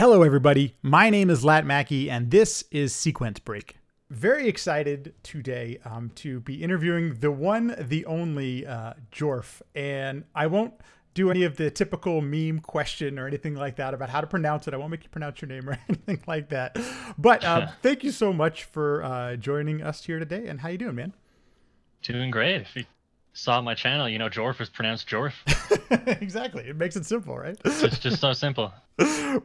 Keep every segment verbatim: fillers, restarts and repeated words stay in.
Hello everybody, my name is Lat Mackey and this is Sequence Break. Very excited today um, to be interviewing the one, the only uh, Jorf. And I won't do any of the typical meme question or anything like that about how to pronounce it. I won't make you pronounce your name or anything like that. But um, thank you so much for uh, joining us here today. And how you doing, man? Doing great. If you saw my channel, you know Jorf is pronounced Jorf. Exactly. It makes it simple, right? It's just so simple.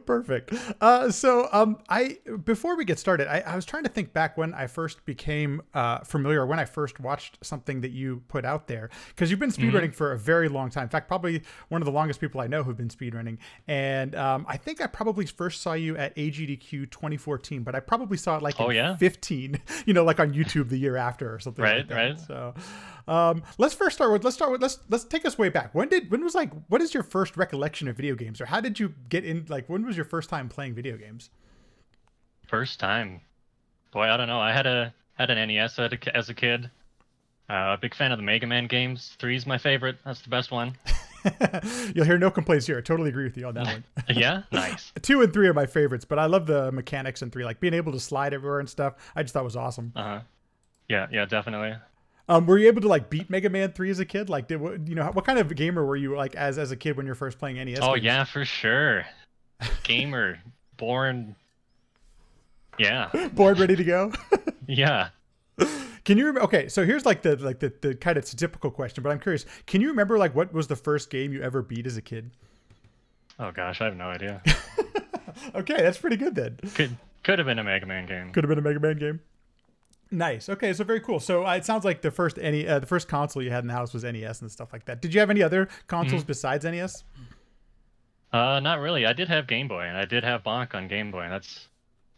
Perfect. Uh, so um, I before we get started, I, I was trying to think back when I first became uh, familiar, when I first watched something that you put out there, because you've been speedrunning mm-hmm. for a very long time. In fact, probably one of the longest people I know who've been speedrunning. And um, I think I probably first saw you at A G D Q twenty fourteen, but I probably saw it like oh, in yeah? fifteen, you know, like on YouTube the year after or something. Right, like that. Right. So um, let's first start with let's start with let's let's take us way back. When did when was like what is your first recollection of video games, or how did you get in? Like, when was your first time playing video games? First time, boy, I don't know. I had a had an N E S as a kid. Uh, a big fan of the Mega Man games. Three's my favorite. That's the best one. You'll hear no complaints here. I totally agree with you on that one. Yeah, nice. Two and three are my favorites, but I love the mechanics in three, like being able to slide everywhere and stuff. I just thought it was awesome. Uh huh. Yeah, yeah, definitely. Um, were you able to like beat Mega Man three as a kid? Like, did what, you know, what kind of gamer were you like as as a kid when you're first playing N E S? Oh games? Yeah, for sure. Gamer, born, yeah, born ready to go. Yeah. Can you remember? Okay, so here's like the like the, the kind of typical question, but I'm curious. Can you remember like what was the first game you ever beat as a kid? Oh gosh, I have no idea. Okay, that's pretty good then. Could could have been a Mega Man game. Could have been a Mega Man game. Nice. Okay, so very cool. So uh, it sounds like the first any uh, the first console you had in the house was N E S and stuff like that. Did you have any other consoles mm-hmm. besides N E S? Uh, not really. I did have Game Boy, and I did have Bonk on Game Boy, and that's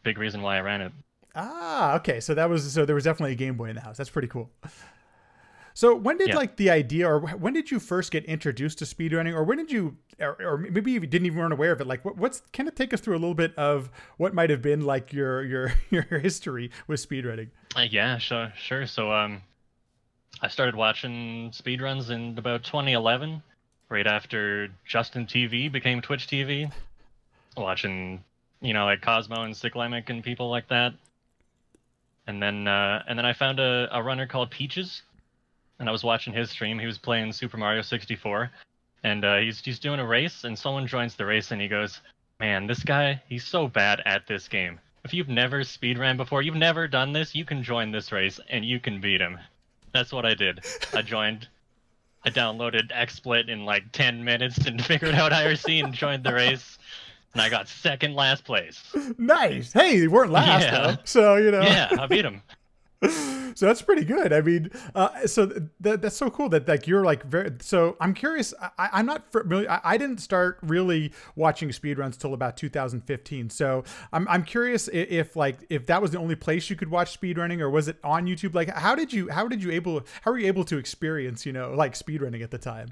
a big reason why I ran it. Ah, okay. So that was so there was definitely a Game Boy in the house. That's pretty cool. So when did yeah. like the idea, or when did you first get introduced to speedrunning, or when did you, or, or maybe you didn't even weren't aware of it? Like, what, what's kind of take us through a little bit of what might have been like your your your history with speedrunning? Uh, yeah, sure, sure. So um, I started watching speedruns in about twenty eleven. Right after Justin T V became Twitch T V, watching, you know, like Cosmo and Siglemic and people like that. And then uh, and then I found a, a runner called Peaches, and I was watching his stream. He was playing Super Mario sixty-four, and uh, he's, he's doing a race, and someone joins the race, and he goes, man, this guy, he's so bad at this game. If you've never speedran before, you've never done this, you can join this race, and you can beat him. That's what I did. I joined... I downloaded XSplit in like ten minutes and figured out I R C and joined the race, and I got second last place. Nice. Hey, you weren't last, yeah. though, so, you know. Yeah, I beat him. So that's pretty good. I mean, uh, so th- that's so cool that like you're like very. So I'm curious. I, I'm not familiar. I, I didn't start really watching speedruns till about two thousand fifteen. So I'm I'm curious if, if like if that was the only place you could watch speedrunning, or was it on YouTube? Like, how did you how did you able how were you able to experience you know like speedrunning at the time?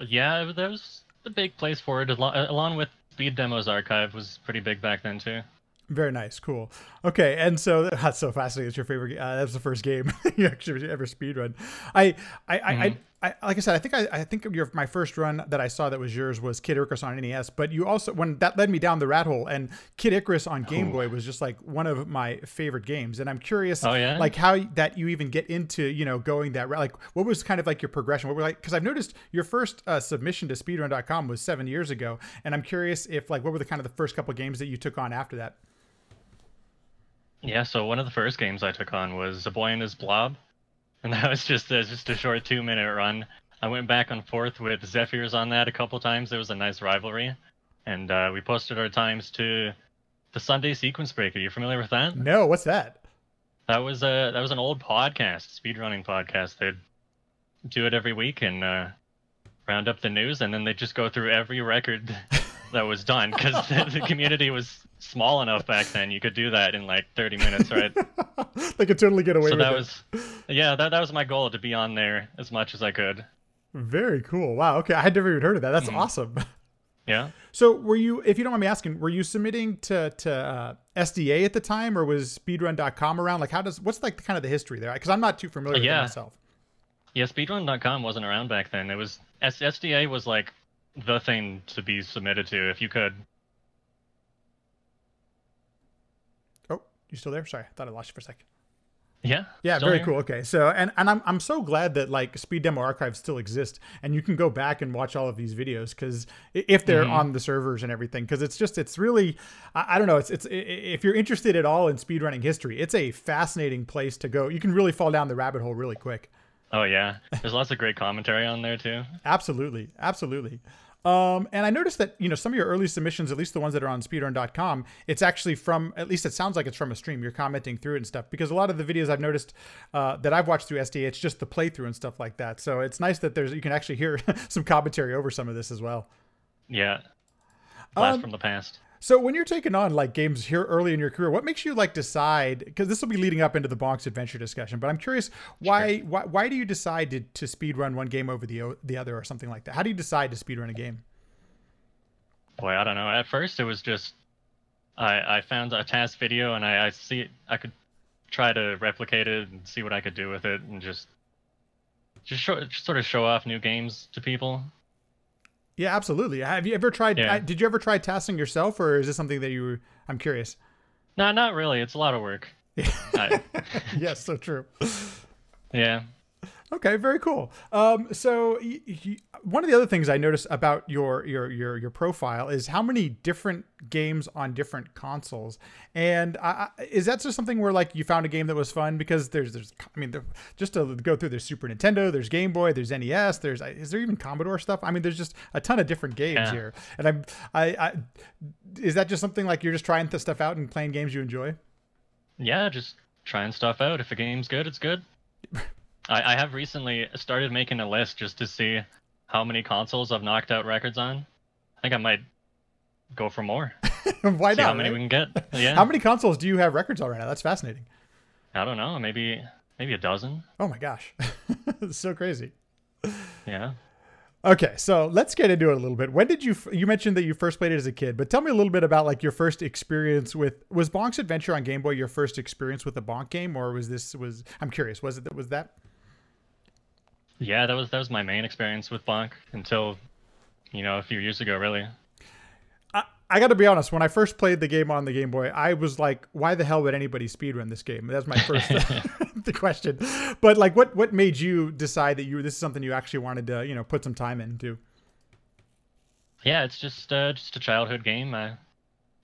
Yeah, that was the big place for it. Along with Speed Demos Archive was pretty big back then too. Very nice. Cool. Okay. And so that's so fascinating. It's your favorite. Uh, that was the first game you actually ever speedrun. I, I, mm-hmm. I, I, like I said, I think I, I think your, my first run that I saw that was yours was Kid Icarus on N E S, but you also, when that led me down the rat hole, and Kid Icarus on Game oh. Boy was just like one of my favorite games. And I'm curious, oh, yeah? like how that you even get into, you know, going that route. Like what was kind of like your progression? What were like, cause I've noticed your first uh, submission to speedrun dot com was seven years ago. And I'm curious if like, what were the kind of the first couple of games that you took on after that? Yeah, so one of the first games I took on was A Boy and His Blob, and that was just a, just a short two-minute run. I went back and forth with Zephyrs on that a couple times. There was a nice rivalry, and uh, we posted our times to the Sunday Sequence Breaker. You familiar with that? No, what's that? That was a that was an old podcast, speedrunning podcast. They'd do it every week and uh, round up the news, and then they'd just go through every record that was done, because the, the community was small enough back then you could do that in like thirty minutes, right? They could totally get away so with that it. was yeah that, that was my goal, to be on there as much as I could. Very cool. Wow, okay, I had never even heard of that. That's mm-hmm. awesome. Yeah, so were you, if you don't mind me asking, were you submitting to to uh, S D A at the time, or was speedrun dot com around? Like how does what's like the kind of the history there, because I'm not too familiar uh, yeah. with it myself. Yeah, speedrun dot com wasn't around back then. It was S- SDA was like the thing to be submitted to if you could. You still there? Sorry, I thought I lost you for a sec. Yeah. Yeah. Very here. Cool. Okay. So, and, and I'm, I'm so glad that like Speed Demo Archive still exists and you can go back and watch all of these videos. Cause if they're mm-hmm. on the servers and everything, cause it's just, it's really, I, I don't know. It's, it's, if you're interested at all in speedrunning history, it's a fascinating place to go. You can really fall down the rabbit hole really quick. Oh yeah. There's lots of great commentary on there too. Absolutely. Absolutely. Um, and I noticed that, you know, some of your early submissions, at least the ones that are on speedrun dot com, it's actually from, at least it sounds like it's from a stream. You're commenting through it and stuff, because a lot of the videos I've noticed uh, that I've watched through S D A, it's just the playthrough and stuff like that. So it's nice that there's, you can actually hear some commentary over some of this as well. Yeah. Blast um, from the past. So when you're taking on like games here early in your career, what makes you like decide, because this will be leading up into the Bonk's Adventure discussion, but I'm curious why sure. why why do you decide to, to speedrun one game over the the other or something like that? How do you decide to speedrun a game? Boy, I don't know. At first it was just I, I found a task video and I, I see it, I could try to replicate it and see what I could do with it and just just, show, just sort of show off new games to people. Yeah, absolutely. Have you ever tried? Yeah. Did you ever try tasking yourself, or is this something that you were? I'm curious. No, not really. It's a lot of work. I... Yes, so true. Yeah. Okay, very cool. Um, so y- y- one of the other things I noticed about your your your your profile is how many different games on different consoles. And I, I, is that just something where like you found a game that was fun? Because there's there's I mean there, just to go through, there's Super Nintendo, there's Game Boy, there's N E S, there's is there even Commodore stuff? I mean, there's just a ton of different games yeah. here. And I'm I, I is that just something like you're just trying this stuff out and playing games you enjoy? Yeah, just trying stuff out. If a game's good, it's good. I have recently started making a list just to see how many consoles I've knocked out records on. I think I might go for more. Why see not? How many right? we can get? Yeah. How many consoles do you have records on right now? That's fascinating. I don't know. Maybe maybe a dozen. Oh my gosh, it's so crazy. Yeah. Okay, so let's get into it a little bit. When did you you mentioned that you first played it as a kid, but tell me a little bit about like your first experience with was Bonk's Adventure on Game Boy your first experience with a Bonk game, or was this was I'm curious was it was that? Yeah, that was that was my main experience with Bonk until, you know, a few years ago, really. I, I got to be honest. When I first played the game on the Game Boy, I was like, why the hell would anybody speedrun this game? That's my first the question. But like, what, what made you decide that you this is something you actually wanted to, you know, put some time into? Yeah, it's just uh, just a childhood game. I, I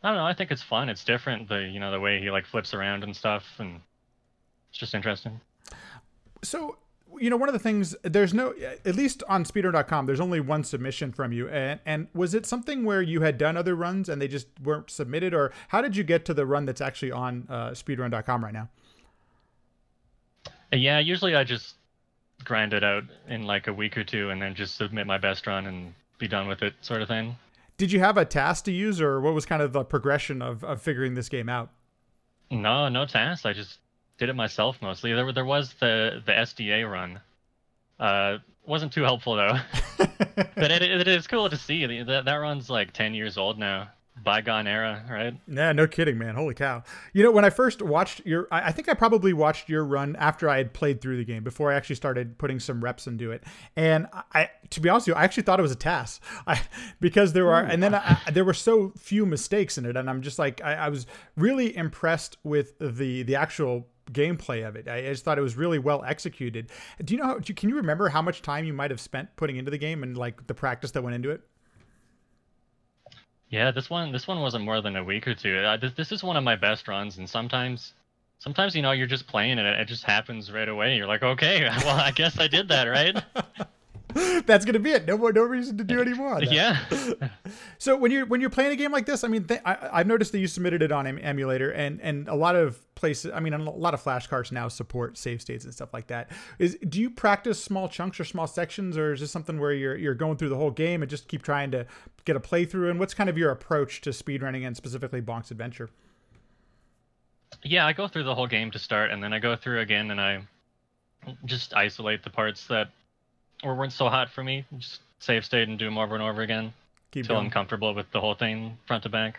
don't know. I think it's fun. It's different. The you know the way he like flips around and stuff, and it's just interesting. So. You know, one of the things, there's no, at least on speedrun dot com, there's only one submission from you. And, and was it something where you had done other runs and they just weren't submitted? Or how did you get to the run that's actually on uh, speedrun dot com right now? Yeah, usually I just grind it out in like a week or two and then just submit my best run and be done with it sort of thing. Did you have a task to use or what was kind of the progression of, of figuring this game out? No, no task. I just... did it myself mostly. There, there was the, the S D A run. Uh, wasn't too helpful though. But it, it is cool to see. That that run's like ten years old now. Bygone era, right? Yeah, no kidding, man. Holy cow! You know, when I first watched your, I, I think I probably watched your run after I had played through the game before I actually started putting some reps into it. And I, to be honest with you, I actually thought it was a task, I, because there were, and then I, there were so few mistakes in it, and I'm just like, I, I was really impressed with the the actual gameplay of it. I just thought it was really well executed. Do you know? How, can you remember how much time you might have spent putting into the game and like the practice that went into it? Yeah, this one this one wasn't more than a week or two. I, this, this is one of my best runs, and sometimes, sometimes you know, you're just playing and it, it just happens right away. You're like, okay, well, I guess I did that, right? That's gonna be it. No more, no reason to do any more. Yeah. So when you're when you're playing a game like this, I mean, th- I, I've noticed that you submitted it on em- emulator, and and a lot of places, I mean, a lot of flash cards now support save states and stuff like that. Is do you practice small chunks or small sections, or is this something where you're you're going through the whole game and just keep trying to get a playthrough? And what's kind of your approach to speedrunning and specifically Bonk's Adventure? Yeah, I go through the whole game to start, and then I go through again, and I just isolate the parts that. Or weren't so hot for me. Just save state and do them over and over again until I'm comfortable with the whole thing front to back.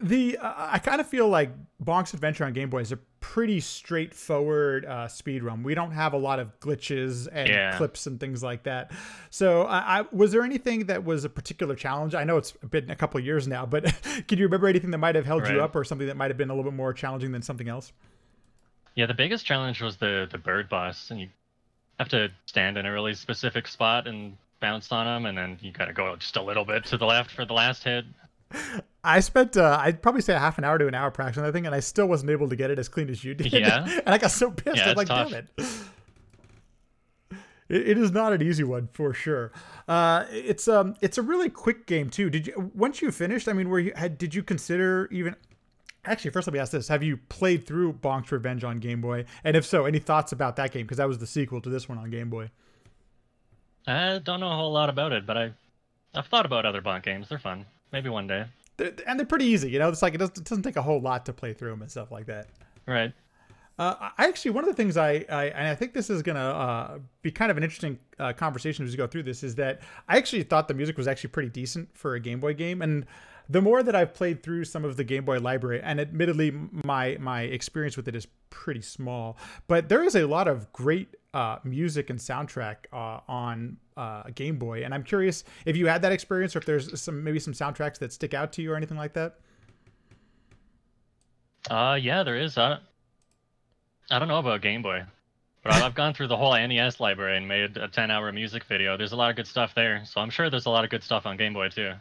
The uh, I kind of feel like Bonk's Adventure on Game Boy is a pretty straightforward uh, speed run. We don't have a lot of glitches and yeah. clips and things like that. So, uh, I, was there anything that was a particular challenge? I know it's been a couple of years now, but can you remember anything that might have held right. you up, or something that might have been a little bit more challenging than something else? Yeah, the biggest challenge was the the bird boss, and you have to stand in a really specific spot and bounce on him, and then you got to go just a little bit to the left for the last hit. I spent, uh, I'd probably say a half an hour to an hour practice on that thing, and I still wasn't able to get it as clean as you did. Yeah. And I got so pissed. Yeah, I'm like, tough. damn it. it. It is not an easy one for sure. Uh, it's um, it's a really quick game too. Did you once you finished? I mean, were you had, did you consider even? Actually, first let me ask this: have you played through Bonk's Revenge on Game Boy? And if so, any thoughts about that game? Because that was the sequel to this one on Game Boy. I don't know a whole lot about it, but I, I've thought about other Bonk games. They're fun. Maybe one day. They're, and they're pretty easy, you know. It's like it doesn't, it doesn't take a whole lot to play through them and stuff like that. Right. Uh, I actually, one of the things I, I and I think this is gonna uh, be kind of an interesting uh, conversation as we go through this, is that I actually thought the music was actually pretty decent for a Game Boy game. And the more that I've played through some of the Game Boy library, and admittedly my my experience with it is pretty small, but there is a lot of great uh, music and soundtrack uh, on uh, Game Boy, and I'm curious if you had that experience, or if there's some maybe some soundtracks that stick out to you or anything like that. Uh, yeah, there is. I don't, I don't know about Game Boy, but I've gone through the whole N E S library and made a ten-hour music video. There's a lot of good stuff there, so I'm sure there's a lot of good stuff on Game Boy too.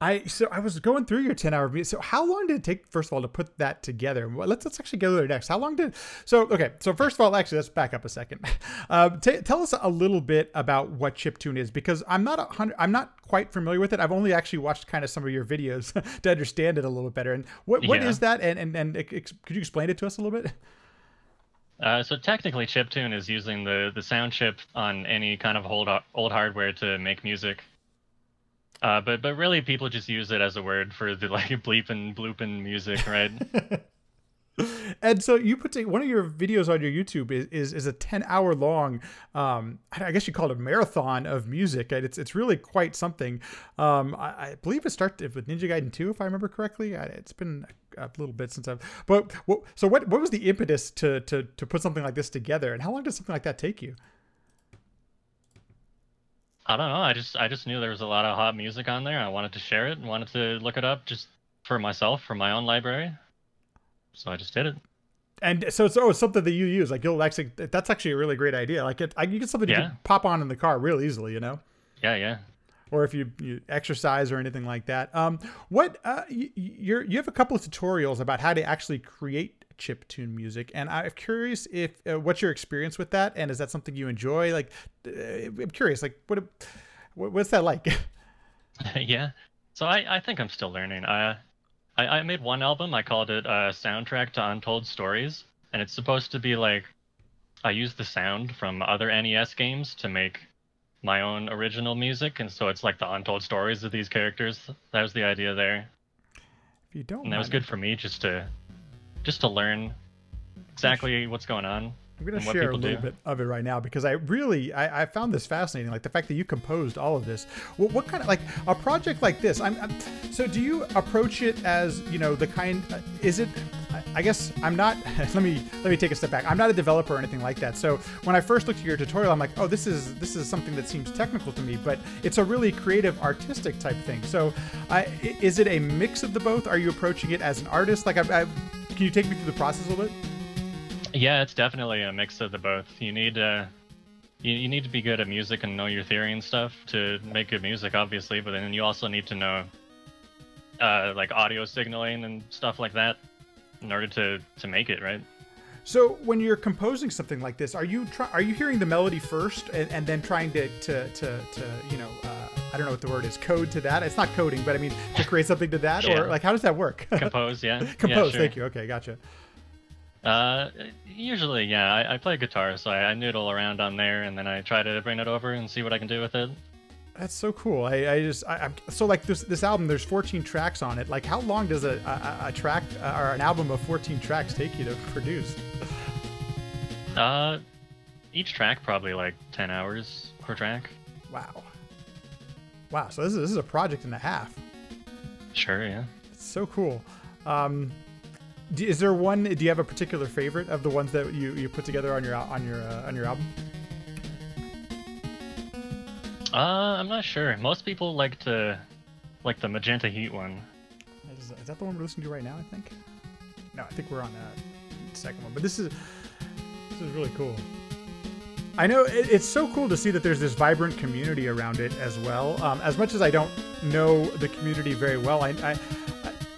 I so I was going through your ten-hour video. So how long did it take, first of all, to put that together? Let's let's actually go there next. How long did so okay? So first of all, actually, let's back up a second. Uh, t- tell us a little bit about what Chiptune is, because I'm not a hundred, I'm not quite familiar with it. I've only actually watched kind of some of your videos to understand it a little bit better. And what what yeah. is that? And and and ex- could you explain it to us a little bit? Uh, so technically, Chiptune is using the the sound chip on any kind of old old hardware to make music. Uh, but but really, people just use it as a word for the like bleep and bloop and music, right? And so you put to, one of your videos on your YouTube is is, is a ten hour long, um, I guess you call it a marathon of music, and it's it's really quite something. Um, I, I believe it started with Ninja Gaiden Two, if I remember correctly. I, it's been a little bit since I've. But so what what was the impetus to to to put something like this together, and how long does something like that take you? I don't know. I just I just knew there was a lot of hot music on there. I wanted to share it and wanted to look it up just for myself, for my own library. So I just did it. And so it's oh, it's something that you use. Like you'll actually that's actually a really great idea. Like it, I, you get something yeah. you can pop on in the car real easily, you know. Yeah, yeah. Or if you, you exercise or anything like that. Um, what uh, you you're, you have a couple of tutorials about how to actually create chiptune music, and I'm curious if uh, what's your experience with that, and is that something you enjoy? Like uh, I'm curious, like what, what what's that like? Yeah, so I, I think I'm still learning. Uh, I I made one album. I called it uh, Soundtrack to Untold Stories, and it's supposed to be like I used the sound from other N E S games to make my own original music, and so it's like the untold stories of these characters. That was the idea there. If you don't, and that was good for me just to. Just to learn exactly what's going on. I'm going to share a little do. bit of it right now, because I really, I, I found this fascinating. Like the fact that you composed all of this. What, what kind of, like a project like this, I'm, I'm so do you approach it as, you know, the kind, is it, I guess I'm not, let me, let me take a step back. I'm not a developer or anything like that. So when I first looked at your tutorial, I'm like, oh, this is, this is something that seems technical to me, but it's a really creative, artistic type thing. So I, is it a mix of the both? Are you approaching it as an artist? Like I, I Can you take me through the process a little bit? Yeah, it's definitely a mix of the both. You need uh, you, you need to be good at music and know your theory and stuff to make good music, obviously. But then you also need to know uh, like audio signaling and stuff like that in order to, to make it, right? So when you're composing something like this, are you try- are you hearing the melody first and, and then trying to, to, to, to you know, uh, I don't know what the word is, code to that? It's not coding, but I mean, to create something to that? Yeah. Or like, how does that work? Compose, yeah. Compose, yeah, sure. Thank you. Okay, gotcha. Uh, usually, yeah, I, I play guitar, so I, I noodle around on there, and then I try to bring it over and see what I can do with it. That's so cool. I, I just, I, I'm, so like this this album, there's fourteen tracks on it. Like how long does a, a, a track uh, or an album of fourteen tracks take you to produce? Uh, each track probably like ten hours per track. Wow. Wow. So this is, this is a project and a half. Sure. Yeah. It's so cool. Um, Is there one? Do you have a particular favorite of the ones that you, you put together on your on your uh, on your album? Uh, I'm not sure. Most people like to like the Magenta Heat one. Is, is that the one we're listening to right now? I think. No, I think we're on that second one. But this is this is really cool. I know it, it's so cool to see that there's this vibrant community around it as well. Um, as much as I don't know the community very well, I. I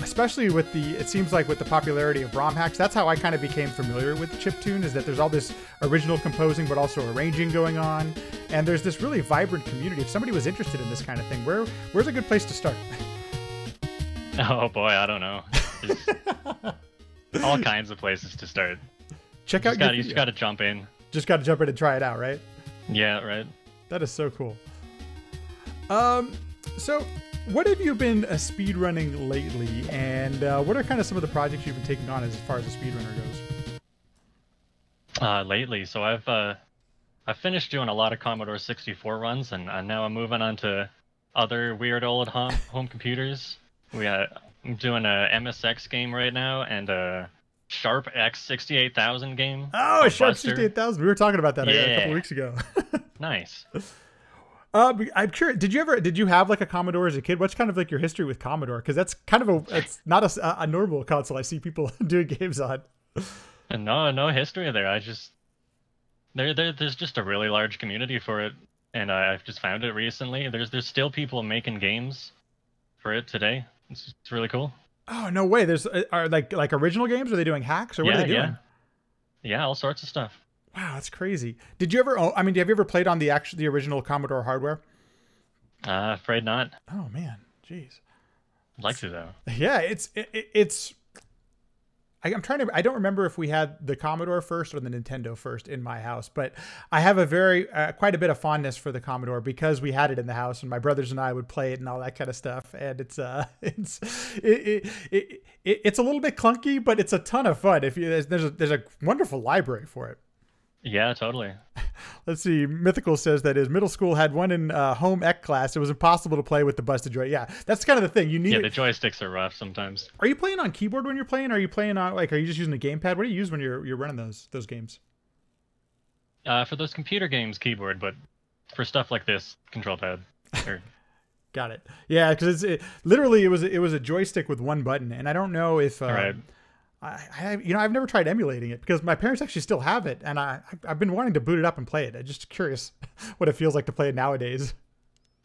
especially with the, it seems like with the popularity of ROM hacks, that's how I kind of became familiar with chiptune, is that there's all this original composing, but also arranging going on. And there's this really vibrant community. If somebody was interested in this kind of thing, where where's a good place to start? Oh boy, I don't know. All kinds of places to start. Check out your video. You just got to jump in. Just got to jump in and try it out, right? Yeah, right. That is so cool. Um, so... What have you been uh, speedrunning lately, and uh, what are kind of some of the projects you've been taking on as far as a speedrunner goes? Uh, lately, so I've uh, I finished doing a lot of Commodore sixty-four runs, and uh, now I'm moving on to other weird old home, home computers. We uh, I'm doing a M S X game right now and a Sharp X sixty-eight thousand game. Oh, Sharp sixty-eight thousand! We were talking about that yeah. a couple of weeks ago. Nice. Uh, I'm curious. Did you ever? Did you have like a Commodore as a kid? What's kind of like your history with Commodore? Because that's kind of a. It's not a, a normal console I see people doing games on. No, no history there. I just there, there there's just a really large community for it, and I, I've just found it recently. There's there's still people making games for it today. It's, it's really cool. Oh no way! There's are like like original games? Are they doing hacks or what yeah, are they doing? Yeah. yeah, all sorts of stuff. Wow, that's crazy. Did you ever, oh, I mean, have you ever played on the actual, the original Commodore hardware? Uh, afraid not. Oh, man. Jeez. I'd like to, though. Yeah, it's, it, it's, I, I'm trying to, I don't remember if we had the Commodore first or the Nintendo first in my house, but I have a very, uh, quite a bit of fondness for the Commodore because we had it in the house and my brothers and I would play it and all that kind of stuff. And it's, uh, it's, it, it, it, it it's a little bit clunky, but it's a ton of fun. If you, there's, there's a, there's a wonderful library for it. Yeah, totally. Let's see. Mythical says that his middle school had one in uh, home ec class. It was impossible to play with the busted joy. Yeah, that's kind of the thing. You need. Yeah, the joysticks are rough sometimes. Are you playing on keyboard when you're playing? Are you playing on like? Are you just using a gamepad? What do you use when you're you're running those those games? Uh, for those computer games, keyboard. But for stuff like this, control pad. Or... Got it. Yeah, because it, literally it was it was a joystick with one button, and I don't know if. Uh, All right. I, you know, I've never tried emulating it because my parents actually still have it, and I, I've been wanting to boot it up and play it. I'm just curious what it feels like to play it nowadays.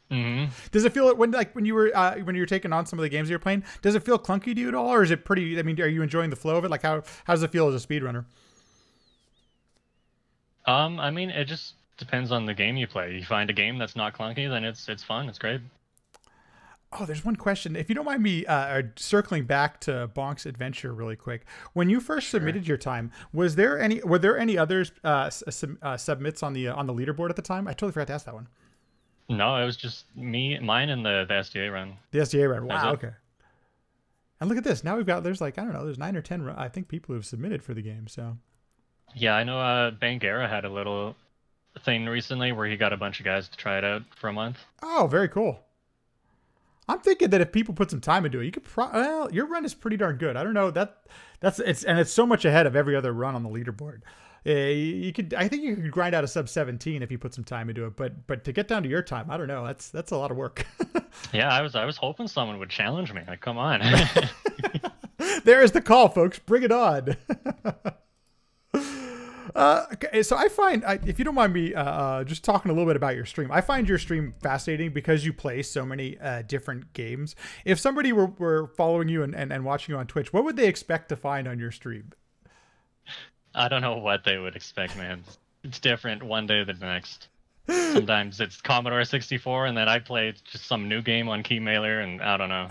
Mm-hmm. Does it feel when like when you were uh, when you were taking on some of the games you were playing? Does it feel clunky to you at all, or is it pretty? I mean, are you enjoying the flow of it? Like, how how does it feel as a speedrunner? Um, I mean, it just depends on the game you play. You find a game that's not clunky, then it's it's fun. It's great. Oh, there's one question. If you don't mind me uh, circling back to Bonk's Adventure really quick, when you first sure. submitted your time, was there any were there any other uh, sub, uh, submits on the uh, on the leaderboard at the time? I totally forgot to ask that one. No, it was just me, mine, and the, the S D A run. The S D A run. Wow. Okay. And look at this. Now we've got there's like I don't know, there's nine or ten I think people who've submitted for the game. So. Yeah, I know. Uh, Bangera had a little thing recently where he got a bunch of guys to try it out for a month. Oh, very cool. I'm thinking that if people put some time into it, you could pro- well, your run is pretty darn good. I don't know that that's it's and it's so much ahead of every other run on the leaderboard. Uh, you could, I think you could grind out a sub seventeen if you put some time into it. But but to get down to your time, I don't know. That's that's a lot of work. Yeah, I was I was hoping someone would challenge me. Like, come on. There is the call, folks. Bring it on. Uh, okay, so I find, I, if you don't mind me uh, uh, just talking a little bit about your stream, I find your stream fascinating because you play so many uh, different games. If somebody were, were following you and, and, and watching you on Twitch, what would they expect to find on your stream? I don't know what they would expect, man. It's different one day to the next. Sometimes it's Commodore sixty-four, and then I play just some new game on Keymailer, and I don't know.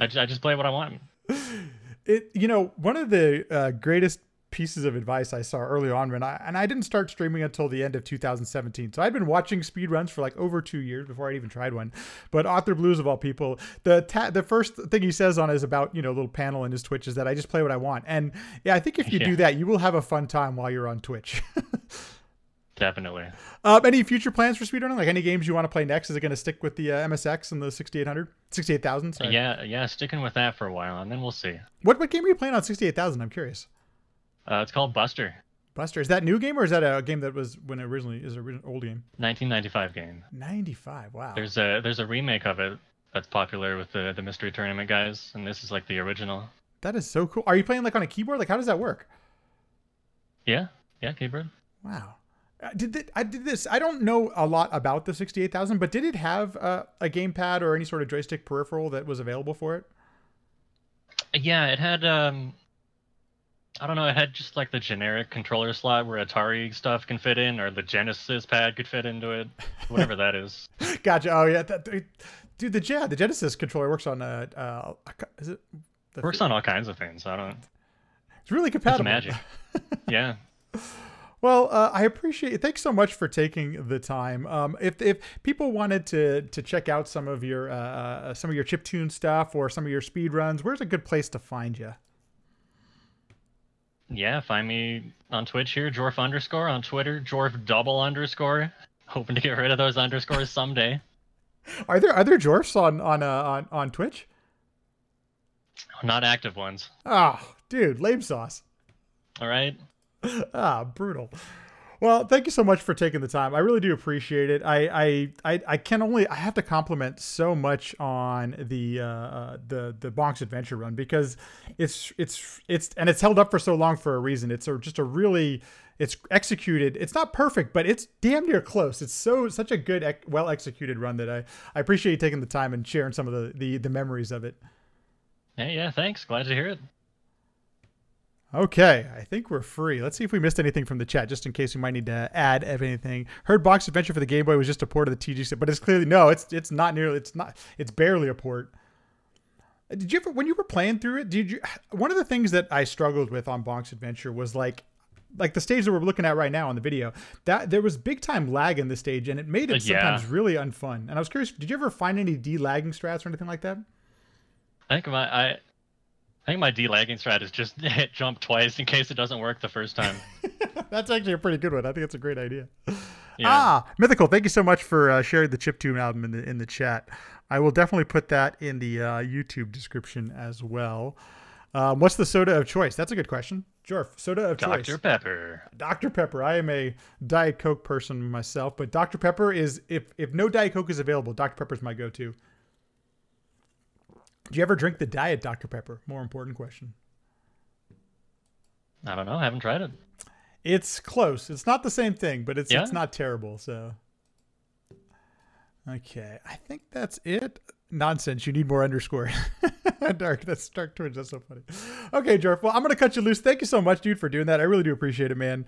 I, I just play what I want. It, you know, one of the uh, greatest pieces of advice I saw early on when I and I didn't start streaming until the end of two thousand seventeen. So I'd been watching speedruns for like over two years before I'd even tried one. But Arthur Blues of all people, the ta- the first thing he says on is about, you know, little panel in his Twitch is that I just play what I want. And yeah, I think if you yeah. do that, you will have a fun time while you're on Twitch. Definitely. Uh, any future plans for speedrunning? Like any games you want to play next? Is it going to stick with the uh, M S X and the sixty-eight hundred, sixty-eight thousand? Yeah, yeah, sticking with that for a while, and then we'll see. What what game are you playing on sixty-eight thousand? I'm curious. Uh, it's called Buster. Buster. Is that a new game, or is that a game that was when it originally is an old game? nineteen ninety-five game. ninety-five. Wow. There's a there's a remake of it that's popular with the the Mystery Tournament guys, and this is like the original. That is so cool. Are you playing like on a keyboard? Like how does that work? Yeah. Yeah, keyboard. Wow. Did that, I did this? I don't know a lot about the sixty-eight thousand, but did it have uh, a gamepad or any sort of joystick peripheral that was available for it? Yeah, it had. Um, I don't know. It had just like the generic controller slot where Atari stuff can fit in, or the Genesis pad could fit into it, whatever that is. Gotcha. Oh yeah, that, dude. The yeah, the Genesis controller works on uh, uh is it the works th- on all kinds of things. I don't. It's really compatible. It's magic. Yeah. Well, uh, I appreciate it. Thanks so much for taking the time. Um, if if people wanted to to check out some of your uh, some of your chiptune stuff or some of your speed runs, where's a good place to find you? Yeah, find me on Twitch here, Jorf underscore. On Twitter, Jorf double underscore. Hoping to get rid of those underscores someday. Are there other Jorfs on on uh, on on Twitch? Not active ones. Oh, dude, lame sauce. All right. Ah, brutal. Well, thank you so much for taking the time. I really do appreciate it. I I, I can only I have to compliment so much on the uh, the the Bonk's Adventure run because it's it's it's and it's held up for so long for a reason. It's a, just a really it's executed. It's not perfect, but it's damn near close. It's so such a good, well executed run that I, I appreciate you taking the time and sharing some of the, the, the memories of it. Hey, yeah, thanks. Glad to hear it. Okay, I think we're free. Let's see if we missed anything from the chat, just in case we might need to add if anything. Heard Bonk's Adventure for the Game Boy was just a port of the T G, but it's clearly no. It's it's not nearly. It's not. It's barely a port. Did you ever, when you were playing through it? Did you? One of the things that I struggled with on Bonk's Adventure was like, like the stage that we're looking at right now on the video. That there was big time lag in the stage, and it made it yeah. sometimes really unfun. And I was curious, did you ever find any de-lagging strats or anything like that? I think my I. I think my de-lagging strat is just hit jump twice in case it doesn't work the first time. That's actually a pretty good one. I think it's a great idea. Yeah. Ah, Mythical, thank you so much for uh, sharing the Chiptune album in the in the chat. I will definitely put that in the uh, YouTube description as well. Um, what's the soda of choice? That's a good question. Jorf, soda of Doctor choice. Doctor Pepper. Doctor Pepper. I am a Diet Coke person myself, but Doctor Pepper is, if if no Diet Coke is available, Doctor Pepper is my go-to. Do you ever drink the diet Doctor Pepper? More important question. I don't know. I haven't tried it. It's close. It's not the same thing, but it's yeah. it's not terrible. So, okay, I think that's it. Nonsense. You need more underscore. Dark. That's dark Twitch. That's so funny. Okay, Jorf. Well, I'm gonna cut you loose. Thank you so much, dude, for doing that. I really do appreciate it, man.